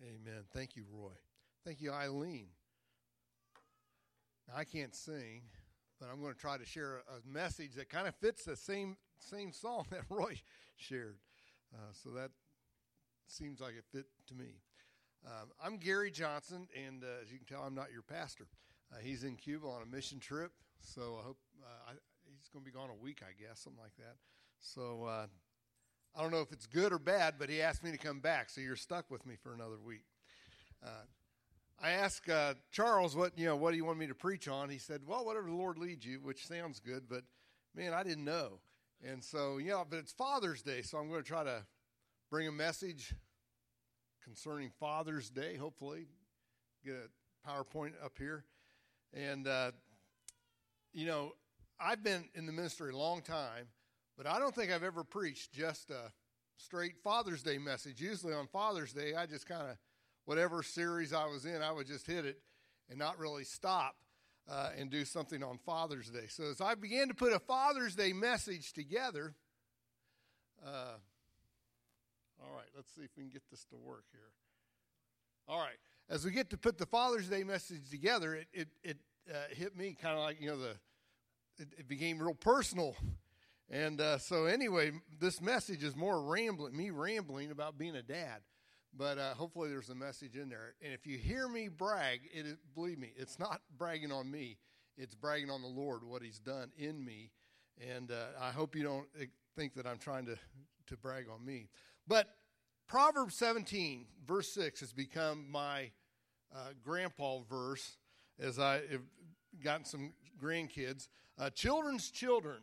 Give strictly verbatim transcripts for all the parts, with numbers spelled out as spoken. Amen. Thank you, Roy. Thank you, Eileen. Now, I can't sing, but I'm going to try to share a, a message that kind of fits the same same song that Roy shared. Uh, so that seems like it fit to me. Um, I'm Gary Johnson, and uh, as you can tell, I'm not your pastor. Uh, he's in Cuba on a mission trip, so I hope uh, I, he's going to be gone a week, I guess, something like that. So uh, I don't know if it's good or bad, but he asked me to come back, so you're stuck with me for another week. Uh, I asked uh, Charles, what you know, what do you want me to preach on? He said, well, whatever the Lord leads you, which sounds good, but, man, I didn't know. And so, yeah, but it's Father's Day, so I'm going to try to bring a message concerning Father's Day, hopefully. Get a PowerPoint up here. And, uh, you know, I've been in the ministry a long time, but I don't think I've ever preached just a straight Father's Day message. Usually on Father's Day, I just kind of, whatever series I was in, I would just hit it and not really stop uh, and do something on Father's Day. So as I began to put a Father's Day message together, uh, all right, let's see if we can get this to work here. All right. As we get to put the Father's Day message together, it it, it uh, hit me kind of like, you know, the it, it became real personal. And uh, so anyway, this message is more rambling, me rambling about being a dad. But uh, hopefully there's a message in there. And if you hear me brag, it is, believe me, it's not bragging on me. It's bragging on the Lord, what he's done in me. And uh, I hope you don't think that I'm trying to, to brag on me. But Proverbs seventeen, verse six, has become my uh, grandpa verse as I have gotten some grandkids. Uh, Children's children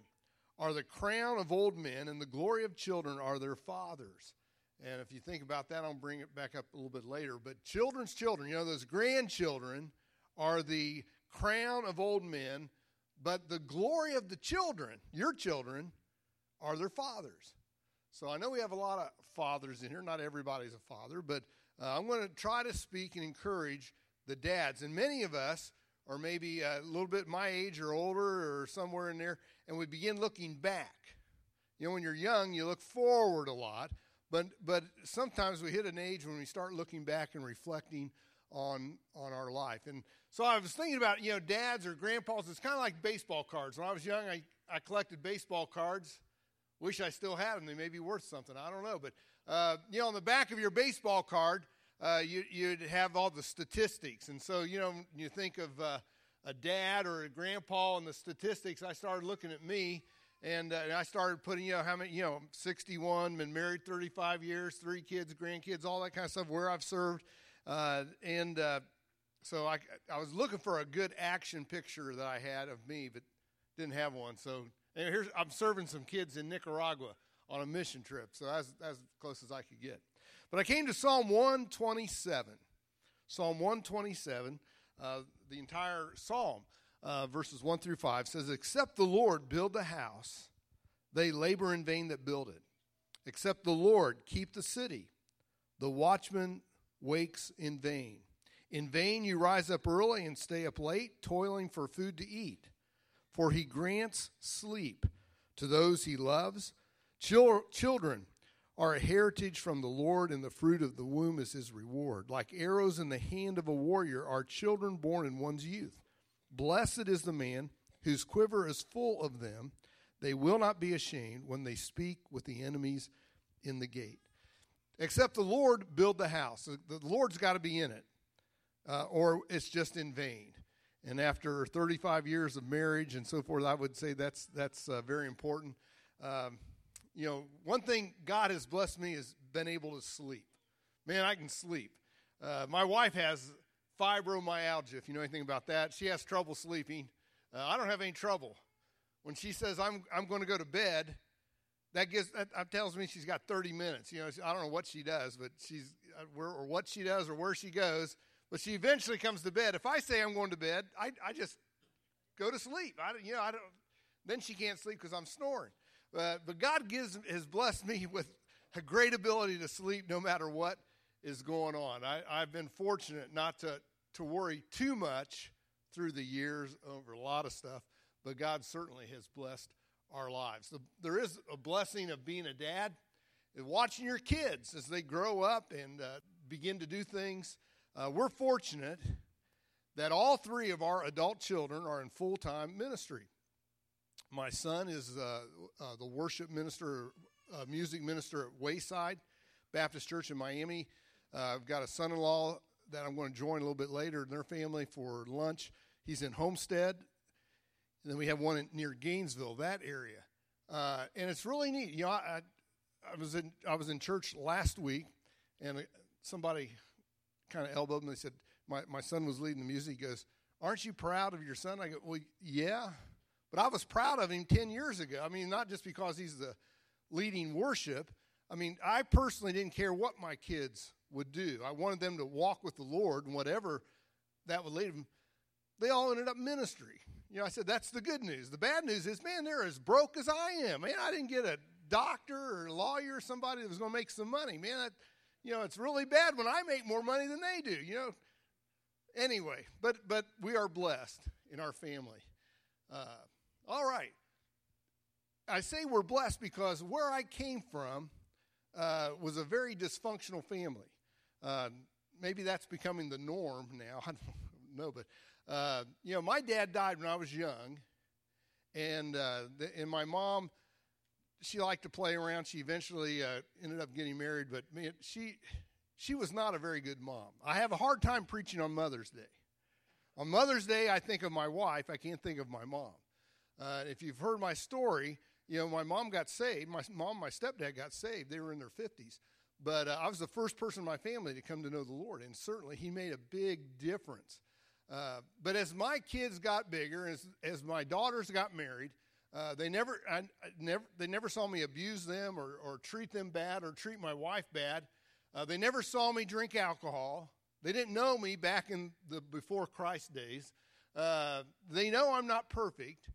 are the crown of old men, and the glory of children are their fathers. And if you think about that, I'll bring it back up a little bit later. But children's children, you know, those grandchildren are the crown of old men, but the glory of the children, your children, are their fathers. So I know we have a lot of fathers in here. Not everybody's a father, but uh, I'm going to try to speak and encourage the dads. And many of us are maybe a little bit my age or older or somewhere in there, and we begin looking back. You know, when you're young, you look forward a lot, but but sometimes we hit an age when we start looking back and reflecting on on our life. And so I was thinking about, you know, dads or grandpas. It's kind of like baseball cards. When I was young, I, I collected baseball cards. Wish I still had them. They may be worth something. I don't know. But, uh, you know, on the back of your baseball card, uh, you, you'd have all the statistics. And so, you know, you think of uh, a dad or a grandpa and the statistics. I started looking at me, and, uh, and I started putting, you know, how many, you know, sixty-one, been married thirty-five years, three kids, grandkids, all that kind of stuff, where I've served. Uh, and uh, so I, I was looking for a good action picture that I had of me, but didn't have one. So. And here's, I'm serving some kids in Nicaragua on a mission trip, so that's, that's as close as I could get. But I came to Psalm one twenty-seven, Psalm one twenty-seven, uh, the entire psalm, uh, verses one through five, says, "Except the Lord build the house, they labor in vain that build it. Except the Lord keep the city, the watchman wakes in vain. In vain you rise up early and stay up late, toiling for food to eat. For he grants sleep to those he loves. Chil- children are a heritage from the Lord, and the fruit of the womb is his reward. Like arrows in the hand of a warrior are children born in one's youth. Blessed is the man whose quiver is full of them. They will not be ashamed when they speak with the enemies in the gate." Except the Lord build the house. The Lord's got to be in it, uh, or it's just in vain. And after thirty-five years of marriage and so forth, I would say that's that's uh, very important. Um, you know, one thing God has blessed me is been able to sleep. Man, I can sleep. Uh, my wife has fibromyalgia, if you know anything about that. She has trouble sleeping. Uh, I don't have any trouble. When she says I'm I'm going to go to bed, that gives that, that tells me she's got thirty minutes. You know, I don't know what she does, but she's where or what she does or where she goes. But she eventually comes to bed. If I say I'm going to bed, I, I just go to sleep. I, you know, I don't. Then she can't sleep because I'm snoring. Uh, but God gives has blessed me with a great ability to sleep no matter what is going on. I, I've been fortunate not to, to worry too much through the years over a lot of stuff. But God certainly has blessed our lives. So there is a blessing of being a dad and watching your kids as they grow up and uh, begin to do things. Uh, we're fortunate that all three of our adult children are in full-time ministry. My son is uh, uh, the worship minister, uh, music minister at Wayside Baptist Church in Miami. Uh, I've got a son-in-law that I'm going to join a little bit later in their family for lunch. He's in Homestead. And then we have one in, near Gainesville, that area. Uh, and it's really neat. You know, I, I was in I was in church last week, and somebody kind of elbowed me. They said, my, my son was leading the music. He goes, aren't you proud of your son? I go, well, yeah. But I was proud of him ten years ago. I mean, not just because he's the leading worship. I mean, I personally didn't care what my kids would do. I wanted them to walk with the Lord, and whatever that would lead them, they all ended up ministry. You know, I said, that's the good news. The bad news is, man, they're as broke as I am. Man, I didn't get a doctor or a lawyer or somebody that was going to make some money. Man, that, you know, it's really bad when I make more money than they do, you know. Anyway, but but we are blessed in our family. Uh, all right. I say we're blessed because where I came from uh, was a very dysfunctional family. Uh, maybe that's becoming the norm now. I don't know, but... Uh, you know, my dad died when I was young, and uh, the, and my mom, she liked to play around. She eventually uh, ended up getting married, but man, she she was not a very good mom. I have a hard time preaching on Mother's Day. On Mother's Day, I think of my wife. I can't think of my mom. Uh, if you've heard my story, you know, my mom got saved. My mom and my stepdad got saved. They were in their fifties. But uh, I was the first person in my family to come to know the Lord, and certainly he made a big difference. Uh, but as my kids got bigger, as as my daughters got married, uh, they never, I, I never, they never saw me abuse them or, or treat them bad or treat my wife bad. Uh, they never saw me drink alcohol. They didn't know me back in the before Christ days. Uh, they know I'm not perfect.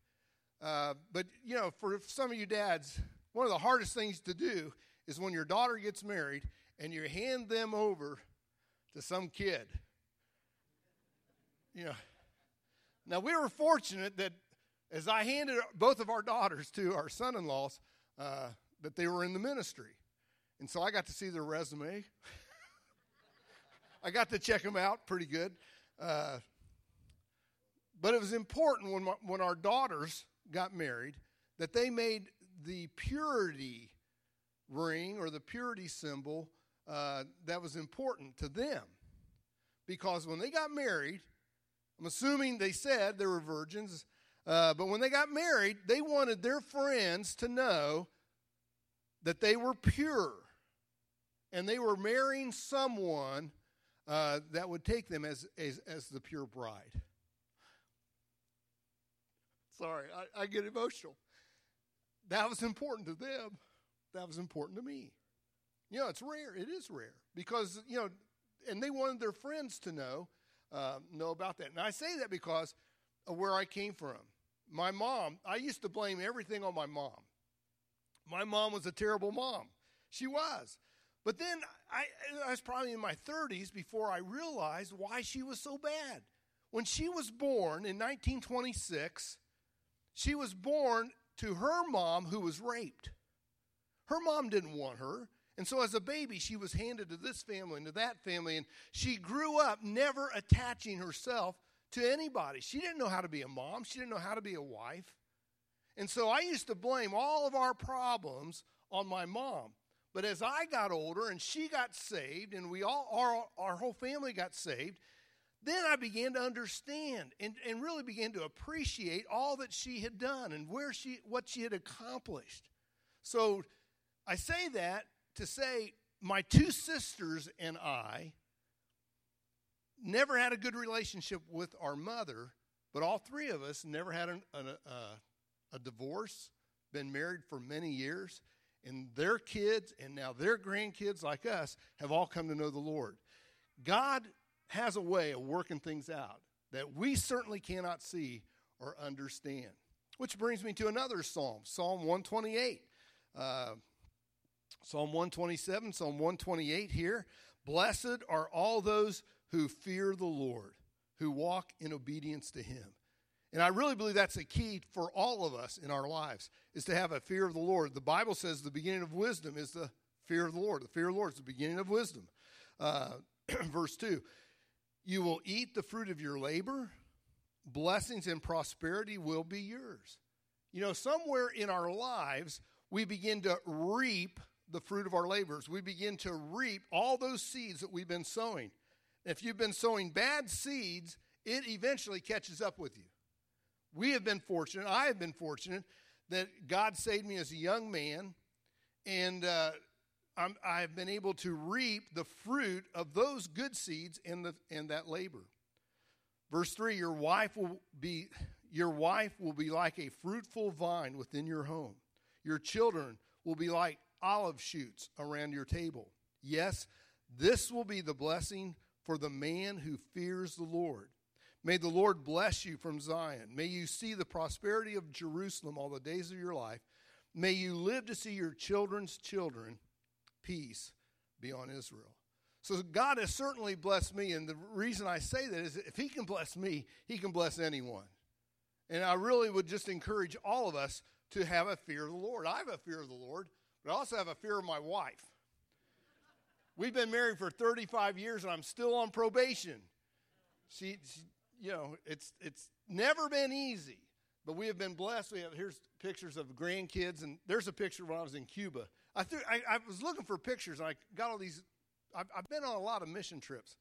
Uh, but you know, for some of you dads, one of the hardest things to do is when your daughter gets married and you hand them over to some kid. You know, now we were fortunate that as I handed both of our daughters to our son-in-laws, uh, that they were in the ministry. And so I got to see their resume. I got to check them out pretty good. Uh, but it was important when, my, when our daughters got married that they made the purity ring or the purity symbol uh, that was important to them. Because when they got married... I'm assuming they said they were virgins, uh, but when they got married, they wanted their friends to know that they were pure, and they were marrying someone uh, that would take them as, as as the pure bride. Sorry, I, I get emotional. That was important to them. That was important to me. You know, it's rare. It is rare because, you know, and they wanted their friends to know Uh, know about that. And I say that because of where I came from. My mom, I used to blame everything on my mom. My mom was a terrible mom. She was. But then I, I was probably in my thirties before I realized why she was so bad. When she was born in nineteen twenty-six, she was born to her mom who was raped. Her mom didn't want her. And so as a baby, she was handed to this family and to that family, and she grew up never attaching herself to anybody. She didn't know how to be a mom. She didn't know how to be a wife. And so I used to blame all of our problems on my mom. But as I got older and she got saved and we all, our, our whole family got saved, then I began to understand and, and really began to appreciate all that she had done and where she what she had accomplished. So I say that to say my two sisters and I never had a good relationship with our mother, but all three of us never had an, an, uh, a divorce, been married for many years, and their kids and now their grandkids like us have all come to know the Lord. God has a way of working things out that we certainly cannot see or understand. Which brings me to another psalm, Psalm one twenty-eight. Uh, Psalm one twenty-seven, Psalm one twenty-eight here. Blessed are all those who fear the Lord, who walk in obedience to him. And I really believe that's a key for all of us in our lives, is to have a fear of the Lord. The Bible says the beginning of wisdom is the fear of the Lord. The fear of the Lord is the beginning of wisdom. uh, verse two. You will eat the fruit of your labor. Blessings and prosperity will be yours. You know, somewhere in our lives, we begin to reap the fruit of our labors. We begin to reap all those seeds that we've been sowing. If you've been sowing bad seeds, it eventually catches up with you. We have been fortunate, I have been fortunate, that God saved me as a young man, and uh, I'm, I've been able to reap the fruit of those good seeds in the in that labor. Verse three: Your wife will be your wife will be like a fruitful vine within your home. Your children will be like olive shoots around your table. Yes, this will be the blessing for the man who fears the Lord. May the Lord bless you from Zion. May you see the prosperity of Jerusalem all the days of your life. May you live to see your children's children. Peace be on Israel. So God has certainly blessed me, and the reason I say that is if he can bless me, he can bless anyone. And I really would just encourage all of us to have a fear of the Lord. I have a fear of the Lord, but I also have a fear of my wife. We've been married for thirty-five years, and I'm still on probation. She, she you know, it's it's never been easy, but we have been blessed. We have here's pictures of grandkids, and there's a picture when I was in Cuba. I threw, I, I was looking for pictures, and I got all these. I've, I've been on a lot of mission trips,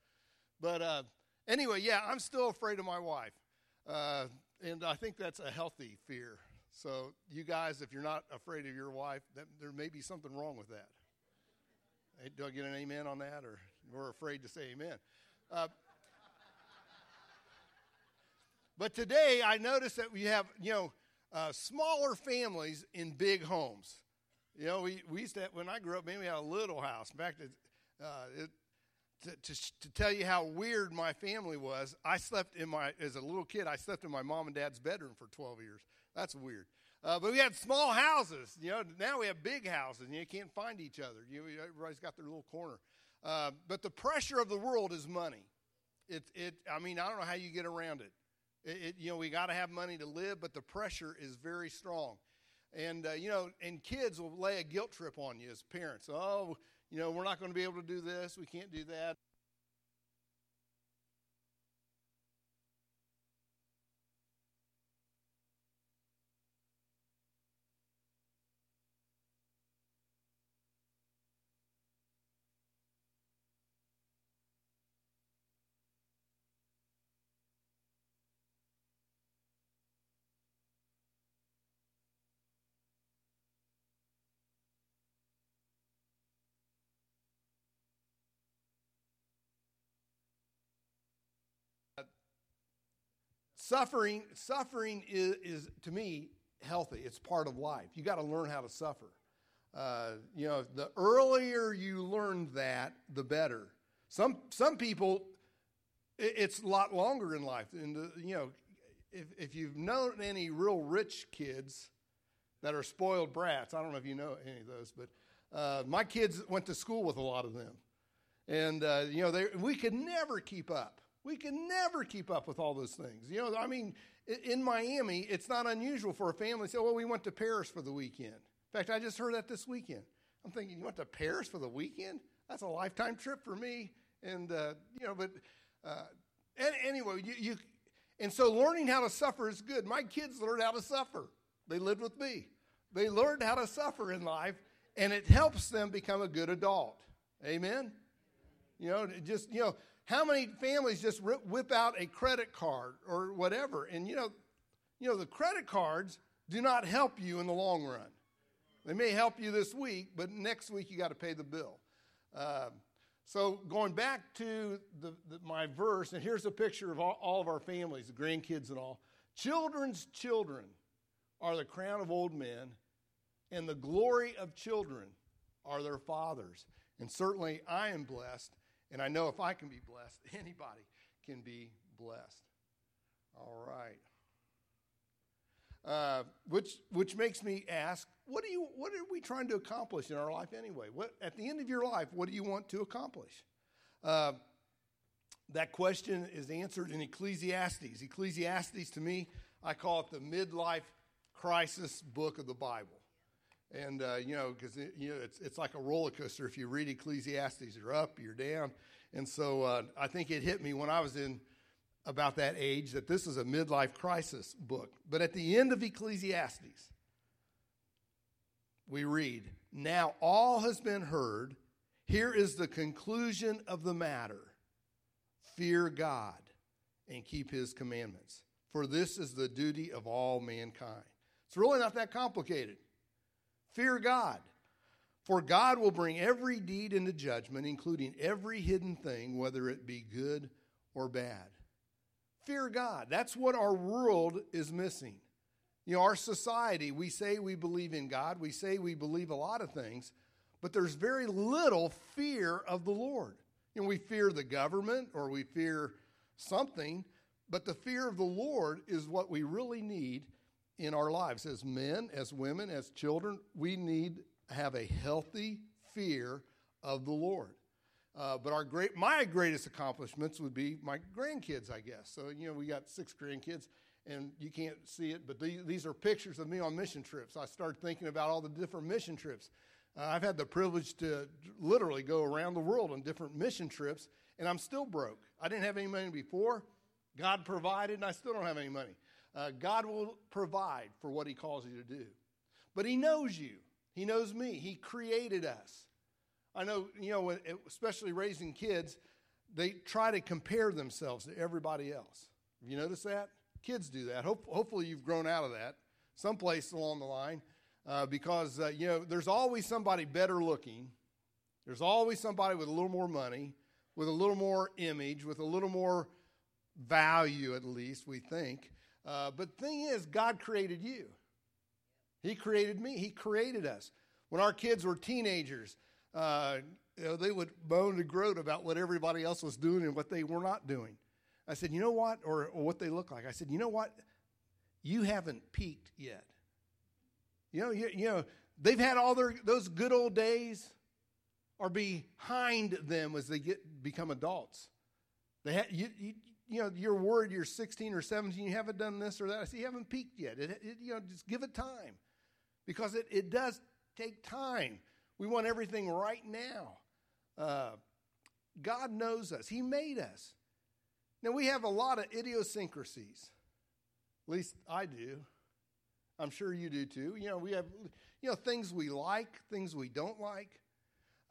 but uh, anyway, yeah, I'm still afraid of my wife, uh, and I think that's a healthy fear. So you guys, if you're not afraid of your wife, that, there may be something wrong with that. Hey, do I get an amen on that, or we're afraid to say amen? Uh, but today I noticed that we have, you know, uh, smaller families in big homes. You know, we, we used to have, when I grew up, man, we had a little house. In fact, it, uh, it, to, to, to tell you how weird my family was, I slept in my, as a little kid, I slept in my mom and dad's bedroom for twelve years. That's weird. Uh, but we had small houses, you know. Now we have big houses, and you can't find each other. You, everybody's got their little corner. Uh, but the pressure of the world is money. It, it. I mean, I don't know how you get around it. It, it you know, we got to have money to live, but the pressure is very strong. And uh, you know, and kids will lay a guilt trip on you as parents. Oh, you know, we're not going to be able to do this. We can't do that. Suffering, suffering is, is, to me, healthy. It's part of life. You got to learn how to suffer. Uh, you know, the earlier you learn that, the better. Some some people, it, it's a lot longer in life. And the, you know, if if you've known any real rich kids that are spoiled brats, I don't know if you know any of those, but uh, my kids went to school with a lot of them, and uh, you know, they we could never keep up. We can never keep up with all those things. You know, I mean, in Miami, it's not unusual for a family to say, well, we went to Paris for the weekend. In fact, I just heard that this weekend. I'm thinking, you went to Paris for the weekend? That's a lifetime trip for me. And, uh, you know, but uh, and anyway, you, you, and so learning how to suffer is good. My kids learned how to suffer. They lived with me. They learned how to suffer in life, and it helps them become a good adult. Amen? You know, just, you know, how many families just whip out a credit card or whatever? And, you know, you know the credit cards do not help you in the long run. They may help you this week, but next week you got to pay the bill. Uh, so going back to the, the, my verse, and here's a picture of all, all of our families, the grandkids and all. Children's children are the crown of old men, and the glory of children are their fathers. And certainly I am blessed. And I know if I can be blessed, anybody can be blessed. All right. Uh, which which makes me ask, what do you what are we trying to accomplish in our life anyway? What at the end of your life, what do you want to accomplish? Uh, that question is answered in Ecclesiastes. Ecclesiastes, to me, I call it the midlife crisis book of the Bible. And, uh, you know, because, you know, it's, it's like a roller coaster. If you read Ecclesiastes, you're up, you're down. And so uh, I think it hit me when I was in about that age that this is a midlife crisis book. But at the end of Ecclesiastes, we read, "Now all has been heard. Here is the conclusion of the matter. Fear God and keep his commandments, for this is the duty of all mankind." It's really not that complicated. Fear God, for God will bring every deed into judgment, including every hidden thing, whether it be good or bad. Fear God. That's what our world is missing. You know, our society, we say we believe in God. We say we believe a lot of things, but there's very little fear of the Lord. You know, we fear the government or we fear something, but the fear of the Lord is what we really need in our lives. As men, as women, as children, we need to have a healthy fear of the Lord. Uh, but our great, my greatest accomplishments would be my grandkids, I guess. So, you know, we got six grandkids, and you can't see it, but these, these are pictures of me on mission trips. I started thinking about all the different mission trips. Uh, I've had the privilege to literally go around the world on different mission trips, and I'm still broke. I didn't have any money before. God provided, and I still don't have any money. Uh, God will provide for what he calls you to do. But he knows you. He knows me. He created us. I know, you know, especially raising kids, they try to compare themselves to everybody else. Have you noticed that? Kids do that. Hope, hopefully you've grown out of that someplace along the line uh, because, uh, you know, there's always somebody better looking. There's always somebody with a little more money, with a little more image, with a little more value, at least, we think. Uh, but the thing is, God created you. He created me. He created us. When our kids were teenagers, uh, you know, they would moan and groan about what everybody else was doing and what they were not doing. I said, you know what, or, or what they look like. I said, you know what, you haven't peaked yet. You know, you, you know, they've had all their those good old days are behind them as they get become adults. They had you. you You know, you're worried you're sixteen or seventeen, you haven't done this or that. I said, you haven't peaked yet. It, it, you know, just give it time because it, it does take time. We want everything right now. Uh, God knows us. He made us. Now, we have a lot of idiosyncrasies. At least I do. I'm sure you do too. You know, we have, you know, things we like, things we don't like,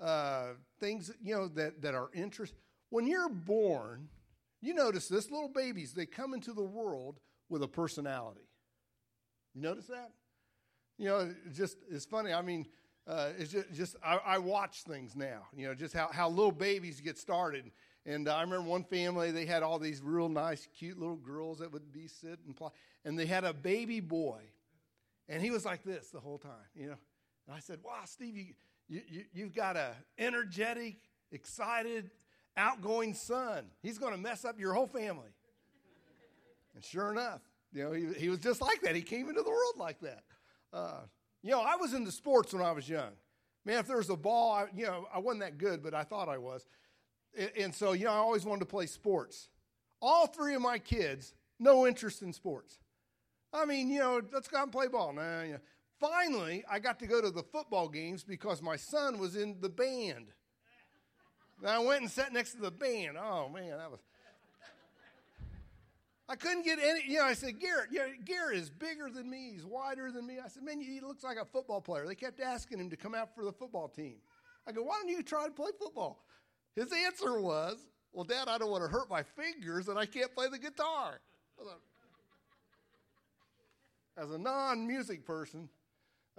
uh, things, you know, that, that are interest. When you're born... You notice this, little babies, they come into the world with a personality. You notice that? You know, it's just, it's funny. I mean, uh, it's just, just I, I watch things now, you know, just how, how little babies get started. And uh, I remember one family, they had all these real nice, cute little girls that would be sit and play. And they had a baby boy. And he was like this the whole time, you know. And I said, wow, Steve, you, you, you you've got a energetic, excited, outgoing son. He's going to mess up your whole family. And sure enough, you know, he, he was just like that. He came into the world like that. Uh, you know, I was into sports when I was young. Man, if there was a ball, I, you know, I wasn't that good, but I thought I was. And, and so, you know, I always wanted to play sports. All three of my kids, no interest in sports. I mean, you know, let's go out and play ball. Nah, you know. Finally, I got to go to the football games because my son was in the band. And I went and sat next to the band. Oh, man, that was. I couldn't get any. You know, I said, Garrett, you know, Garrett is bigger than me. He's wider than me. I said, man, he looks like a football player. They kept asking him to come out for the football team. I go, why don't you try to play football? His answer was, well, Dad, I don't want to hurt my fingers, and I can't play the guitar. As a non-music person,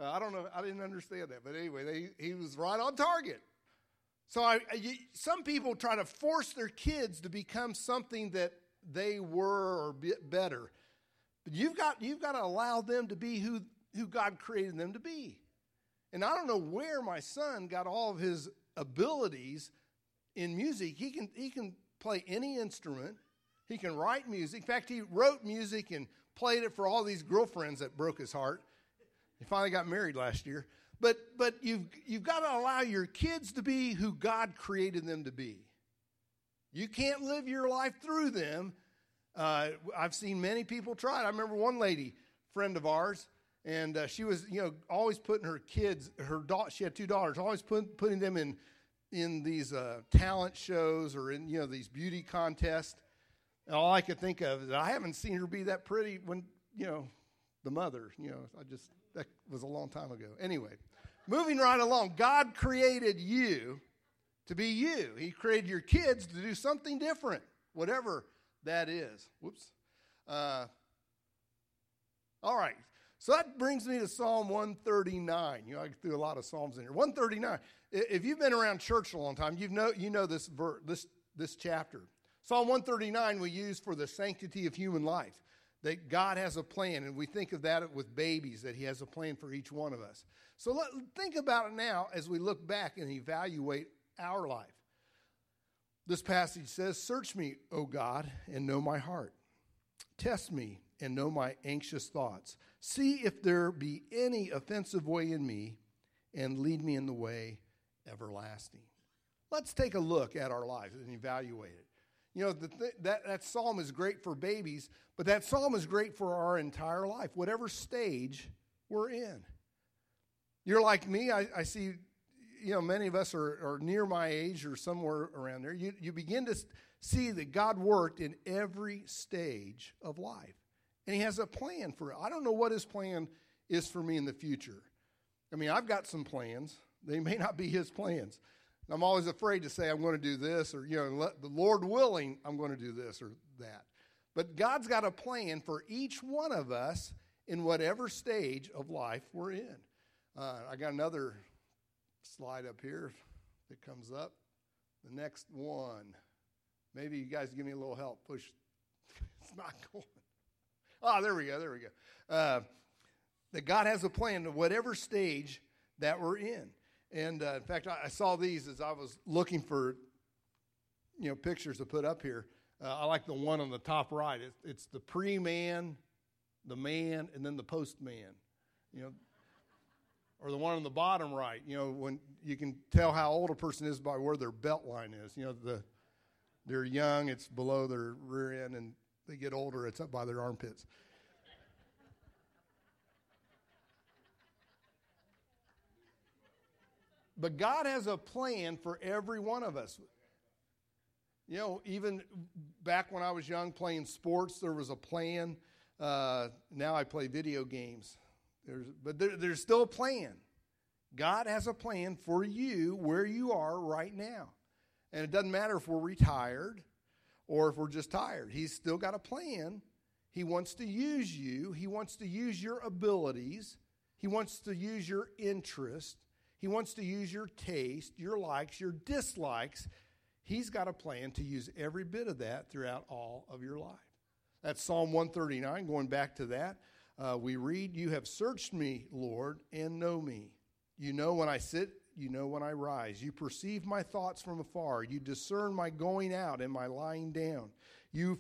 uh, I don't know. I didn't understand that. But anyway, they, he was right on target. So I, you, some people try to force their kids to become something that they were or be better. But you've got you've got to allow them to be who, who God created them to be. And I don't know where my son got all of his abilities in music. He can he can play any instrument. He can write music. In fact, he wrote music and played it for all these girlfriends that broke his heart. He finally got married last year. But but you've, you've got to allow your kids to be who God created them to be. You can't live your life through them. Uh, I've seen many people try it. I remember one lady, friend of ours, and uh, she was, you know, always putting her kids, her daughter, she had two daughters, always put, putting them in in these uh, talent shows or in, you know, these beauty contests. And all I could think of is I haven't seen her be that pretty when, you know, the mother, you know, I just, that was a long time ago. Anyway, moving right along, God created you to be you. He created your kids to do something different, whatever that is. Whoops. Uh, all right. So that brings me to Psalm one thirty-nine. You know, I threw a lot of Psalms in here. one thirty-nine. If you've been around church a long time, you know you know this ver- this this chapter. Psalm one thirty-nine we use for the sanctity of human life, that God has a plan, and we think of that with babies, that he has a plan for each one of us. So let, think about it now as we look back and evaluate our life. This passage says, "Search me, O God, and know my heart. Test me and know my anxious thoughts. See if there be any offensive way in me, and lead me in the way everlasting." Let's take a look at our lives and evaluate it. You know, the th- that, that psalm is great for babies, but that psalm is great for our entire life, whatever stage we're in. You're like me. I, I see, you know, many of us are, are near my age or somewhere around there. You, you begin to see that God worked in every stage of life. And he has a plan for it. I don't know what his plan is for me in the future. I mean, I've got some plans. They may not be his plans. And I'm always afraid to say I'm going to do this or, you know, let the Lord willing, I'm going to do this or that. But God's got a plan for each one of us in whatever stage of life we're in. Uh, I got another slide up here that comes up. The next one. Maybe you guys give me a little help. Push. It's not going. Oh, there we go, there we go. Uh, that God has a plan to whatever stage that we're in. And, uh, in fact, I, I saw these as I was looking for, you know, pictures to put up here. Uh, I like the one on the top right. It, it's the pre-man, the man, and then the post-man, you know. Or the one on the bottom right, you know, when you can tell how old a person is by where their belt line is. You know, the they're young, it's below their rear end, and they get older, it's up by their armpits. But God has a plan for every one of us. You know, even back when I was young playing sports, there was a plan. Uh, now I play video games. There's, but there, there's still a plan. God has a plan for you where you are right now. And it doesn't matter if we're retired or if we're just tired. He's still got a plan. He wants to use you. He wants to use your abilities. He wants to use your interest. He wants to use your taste, your likes, your dislikes. He's got a plan to use every bit of that throughout all of your life. That's Psalm one thirty-nine. Going back to that, uh, we read, "You have searched me, Lord, and know me. You know when I sit. You know when I rise. You perceive my thoughts from afar. You discern my going out and my lying down. You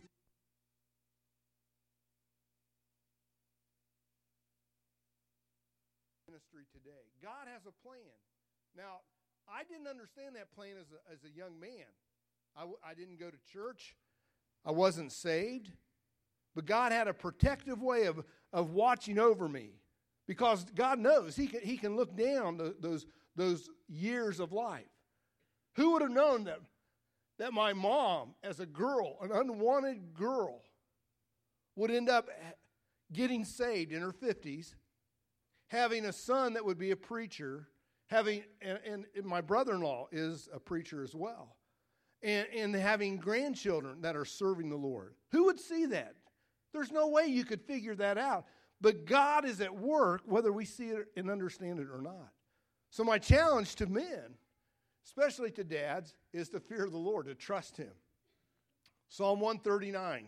ministry today." God has a plan. Now, I didn't understand that plan as a, as a young man. I, w- I didn't go to church. I wasn't saved. But God had a protective way of, of watching over me, because God knows He can, he can look down the, those those years of life. Who would have known that that my mom, as a girl, an unwanted girl, would end up getting saved in her fifties, having a son that would be a preacher, having and, and my brother-in-law is a preacher as well, and, and having grandchildren that are serving the Lord. Who would see that? There's no way you could figure that out. But God is at work whether we see it and understand it or not. So my challenge to men, especially to dads, is to fear the Lord, to trust him. Psalm one thirty-nine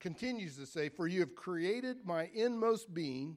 continues to say, "For you have created my inmost being.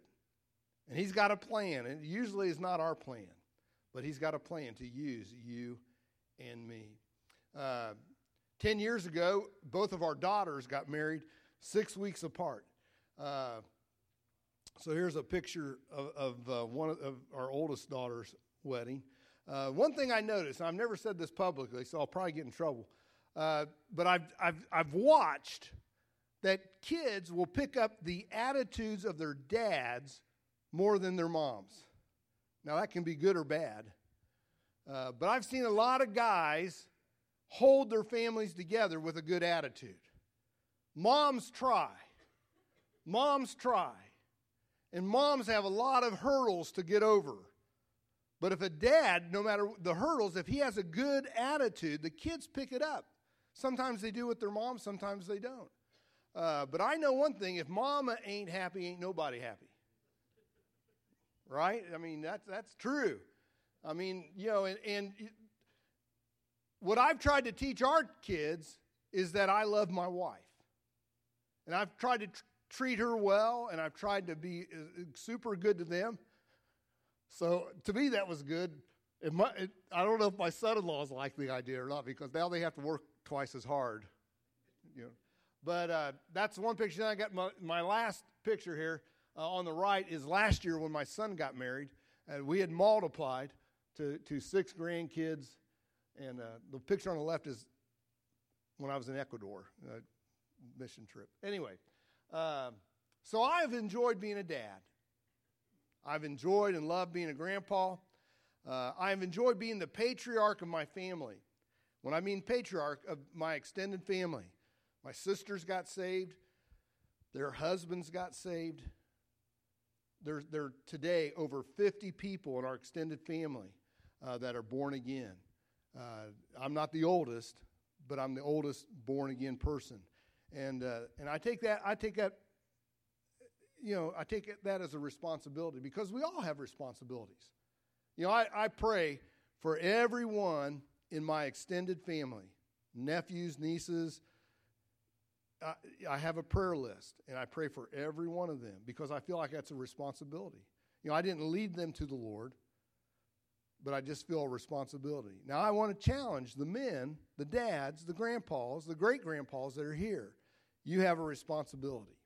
And he's got a plan. And usually it's not our plan, but he's got a plan to use you and me. Uh, ten years ago, both of our daughters got married six weeks apart. Uh, so here's a picture of, of uh, one of our oldest daughter's wedding. Uh, one thing I noticed, and I've never said this publicly, so I'll probably get in trouble, uh, but I've, I've, I've watched that kids will pick up the attitudes of their dads more than their moms. Now, that can be good or bad, uh, but I've seen a lot of guys hold their families together with a good attitude. Moms try. Moms try. And moms have a lot of hurdles to get over. But if a dad, no matter the hurdles, if he has a good attitude, the kids pick it up. Sometimes they do with their mom, sometimes they don't. Uh, but I know one thing, if mama ain't happy, ain't nobody happy. Right? I mean, that's that's true. I mean, you know, and, and what I've tried to teach our kids is that I love my wife. And I've tried to tr- treat her well, and I've tried to be super good to them. So to me, that was good. It might, it, I don't know if my son-in-laws like the idea or not, because now they have to work twice as hard. You know. But uh, that's one picture. Then I got my, my last picture here. Uh, on the right is last year when my son got married, and we had multiplied to, to six grandkids. And uh, the picture on the left is when I was in Ecuador, a mission trip. Anyway, uh, so I've enjoyed being a dad. I've enjoyed and loved being a grandpa. Uh, I've enjoyed being the patriarch of my family. When I mean patriarch, of my extended family. My sisters got saved. Their husbands got saved. There, there are today over fifty people in our extended family uh, that are born again. Uh, I'm not the oldest, but I'm the oldest born again person, and uh, and I take that I take that, you know, I take it, that as a responsibility, because we all have responsibilities. You know, I, I pray for everyone in my extended family, nephews, nieces. I have a prayer list, and I pray for every one of them, because I feel like that's a responsibility. You know, I didn't lead them to the Lord, but I just feel a responsibility. Now, I want to challenge the men, the dads, the grandpas, the great-grandpas that are here. You have a responsibility.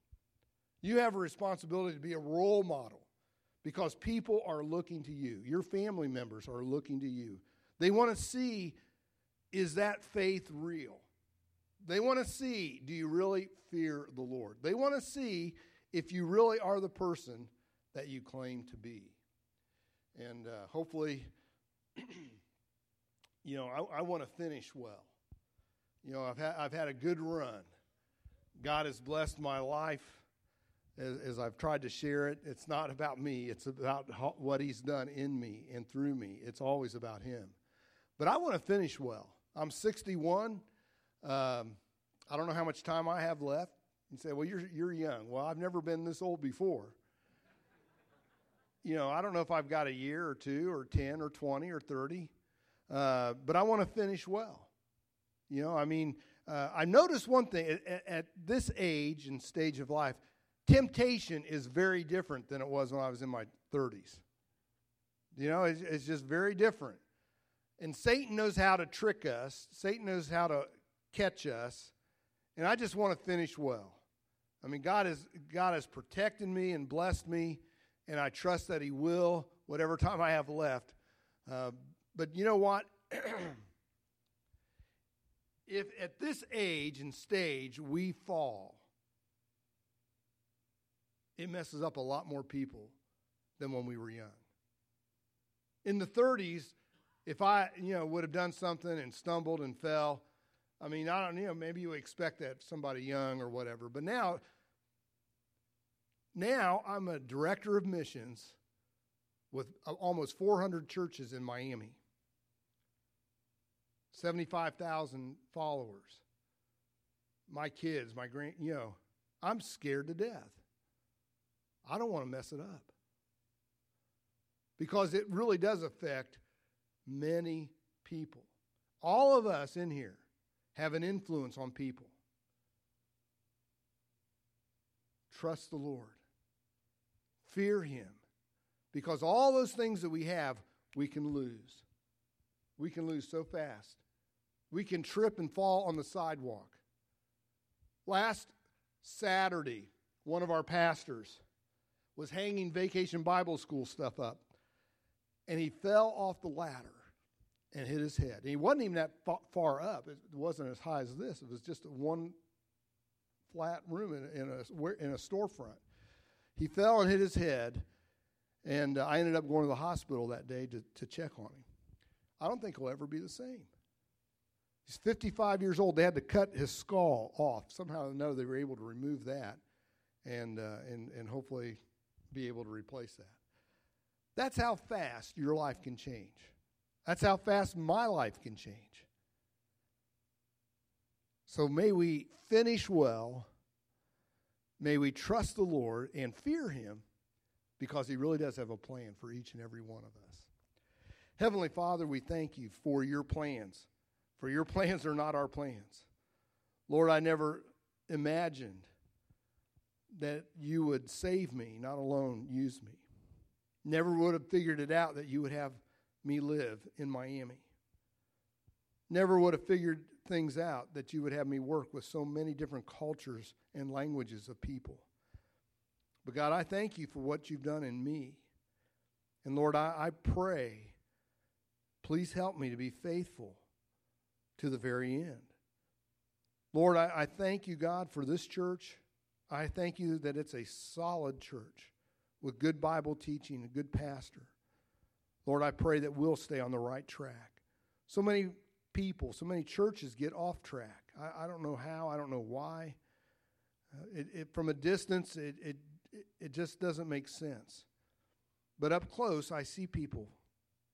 You have a responsibility to be a role model, because people are looking to you. Your family members are looking to you. They want to see, is that faith real? They want to see, do you really fear the Lord? They want to see if you really are the person that you claim to be. And uh, hopefully, you know, I, I want to finish well. You know, I've had, I've had a good run. God has blessed my life as, as I've tried to share it. It's not about me. It's about how, what he's done in me and through me. It's always about him. But I want to finish well. I'm sixty-one. Um, I don't know how much time I have left. You say, well, you're you're young. Well, I've never been this old before. You know, I don't know if I've got a year or two or ten or twenty or thirty, uh, but I want to finish well. You know, I mean, uh, I noticed one thing. At, at this age and stage of life, temptation is very different than it was when I was in my thirties. You know, it's, it's just very different. And Satan knows how to trick us. Satan knows how to catch us, and I just want to finish well. I mean, God has God has protected me and blessed me, and I trust that he will whatever time I have left. Uh, but you know what? If at this age and stage we fall, it messes up a lot more people than when we were young. In the thirties, if I, you know, would have done something and stumbled and fell, I mean, I don't you know, maybe you expect that somebody young or whatever. But now, now I'm a director of missions with almost four hundred churches in Miami, seventy-five thousand followers. My kids, my grand, you know, I'm scared to death. I don't want to mess it up, because it really does affect many people. All of us in here have an influence on people. Trust the Lord. Fear him. Because all those things that we have, we can lose. We can lose so fast. We can trip and fall on the sidewalk. Last Saturday, one of our pastors was hanging Vacation Bible School stuff up, and he fell off the ladder and hit his head. And he wasn't even that far up. It wasn't as high as this. It was just one flat room in, in, a, in a storefront. He fell and hit his head, and uh, I ended up going to the hospital that day to, to check on him. I don't think he'll ever be the same. He's fifty-five years old. They had to cut his skull off. Somehow or another, they were able to remove that and uh, and and hopefully be able to replace that. That's how fast your life can change. That's how fast my life can change. So may we finish well. May we trust the Lord and fear him, because he really does have a plan for each and every one of us. Heavenly Father, we thank you for your plans. For your plans are not our plans. Lord, I never imagined that you would save me, not alone use me. Never would have figured it out that you would have me live in Miami. Never would have figured things out that you would have me work with so many different cultures and languages of people. But God, I thank you for what you've done in me. And Lord, I, I pray, please help me to be faithful to the very end. Lord, I, I thank you, God, for this church. I thank you that it's a solid church with good Bible teaching, a good pastor. Lord, I pray that we'll stay on the right track. So many people, so many churches get off track. I, I don't know how, I don't know why. Uh, it, it, from a distance, it, it, it just doesn't make sense. But up close, I see people,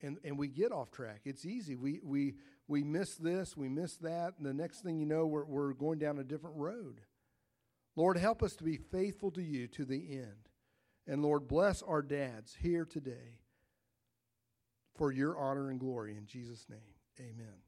and, and we get off track. It's easy. We we we miss this, we miss that, and the next thing you know, we're we're going down a different road. Lord, help us to be faithful to you to the end. And Lord, bless our dads here today for your honor and glory. In Jesus' name, amen.